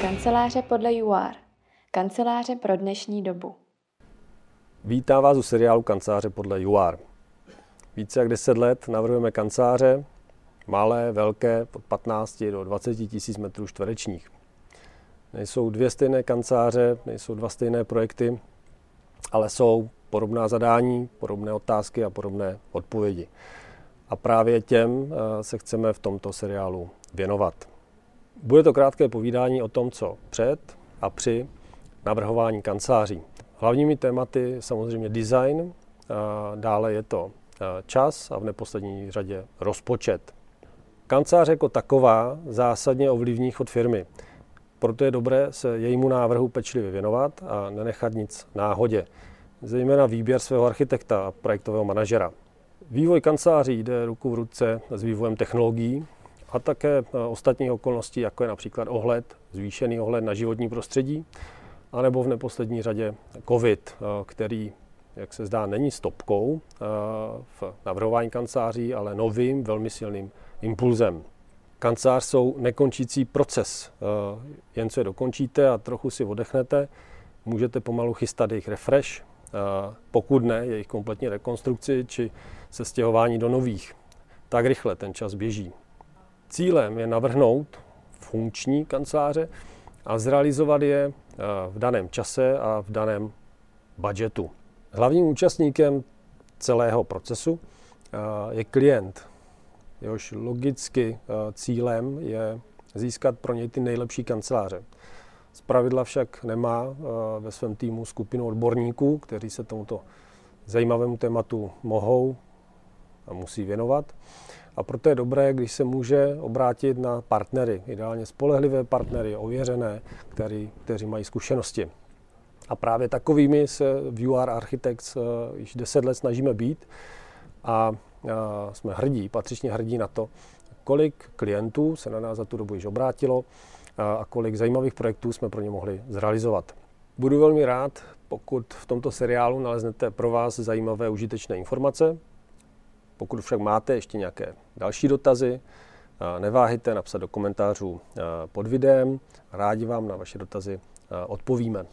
Kanceláře podle UR. Kanceláře pro dnešní dobu. Vítám vás u seriálu Kanceláře podle UR. Více jak 10 let navrhujeme kanceláře, malé, velké, od 15 do 20 tisíc metrů čtverečních. Nejsou dvě stejné kanceláře, nejsou dva stejné projekty, ale jsou podobná zadání, podobné otázky a podobné odpovědi. A právě těm se chceme v tomto seriálu věnovat. Bude to krátké povídání o tom, co před a při navrhování kanceláří. Hlavními tématy samozřejmě design, dále je to čas a v neposlední řadě rozpočet. Kancelář jako taková zásadně ovlivní chod firmy. Proto je dobré se jejímu návrhu pečlivě věnovat a nenechat nic náhodě. Zejména výběr svého architekta a projektového manažera. Vývoj kanceláří jde ruku v ruce s vývojem technologií a také ostatních okolností, jako je například ohled, zvýšený ohled na životní prostředí, anebo v neposlední řadě COVID, který, jak se zdá, není stopkou v navrhování kanceláří, ale novým, velmi silným impulzem. Kancelář jsou nekončící proces. Jen co je dokončíte a trochu si oddechnete, můžete pomalu chystat jejich refresh, pokud ne, jejich kompletní rekonstrukci či sestěhování do nových. Tak rychle ten čas běží. Cílem je navrhnout funkční kanceláře a zrealizovat je v daném čase a v daném budžetu. Hlavním účastníkem celého procesu je klient, jehož logicky cílem je získat pro něj ty nejlepší kanceláře. Zpravidla však nemá ve svém týmu skupinu odborníků, kteří se tomuto zajímavému tématu mohou a musí věnovat. A proto je dobré, když se může obrátit na partnery, ideálně spolehlivé partnery, ověřené, kteří mají zkušenosti. A právě takovými se v UR Architects již 10 let snažíme být a jsme hrdí, patřičně hrdí na to, kolik klientů se na nás za tu dobu již obrátilo a kolik zajímavých projektů jsme pro ně mohli zrealizovat. Budu velmi rád, pokud v tomto seriálu naleznete pro vás zajímavé užitečné informace. Pokud však máte ještě nějaké další dotazy, neváhejte napsat do komentářů pod videem. Rádi vám na vaše dotazy odpovíme.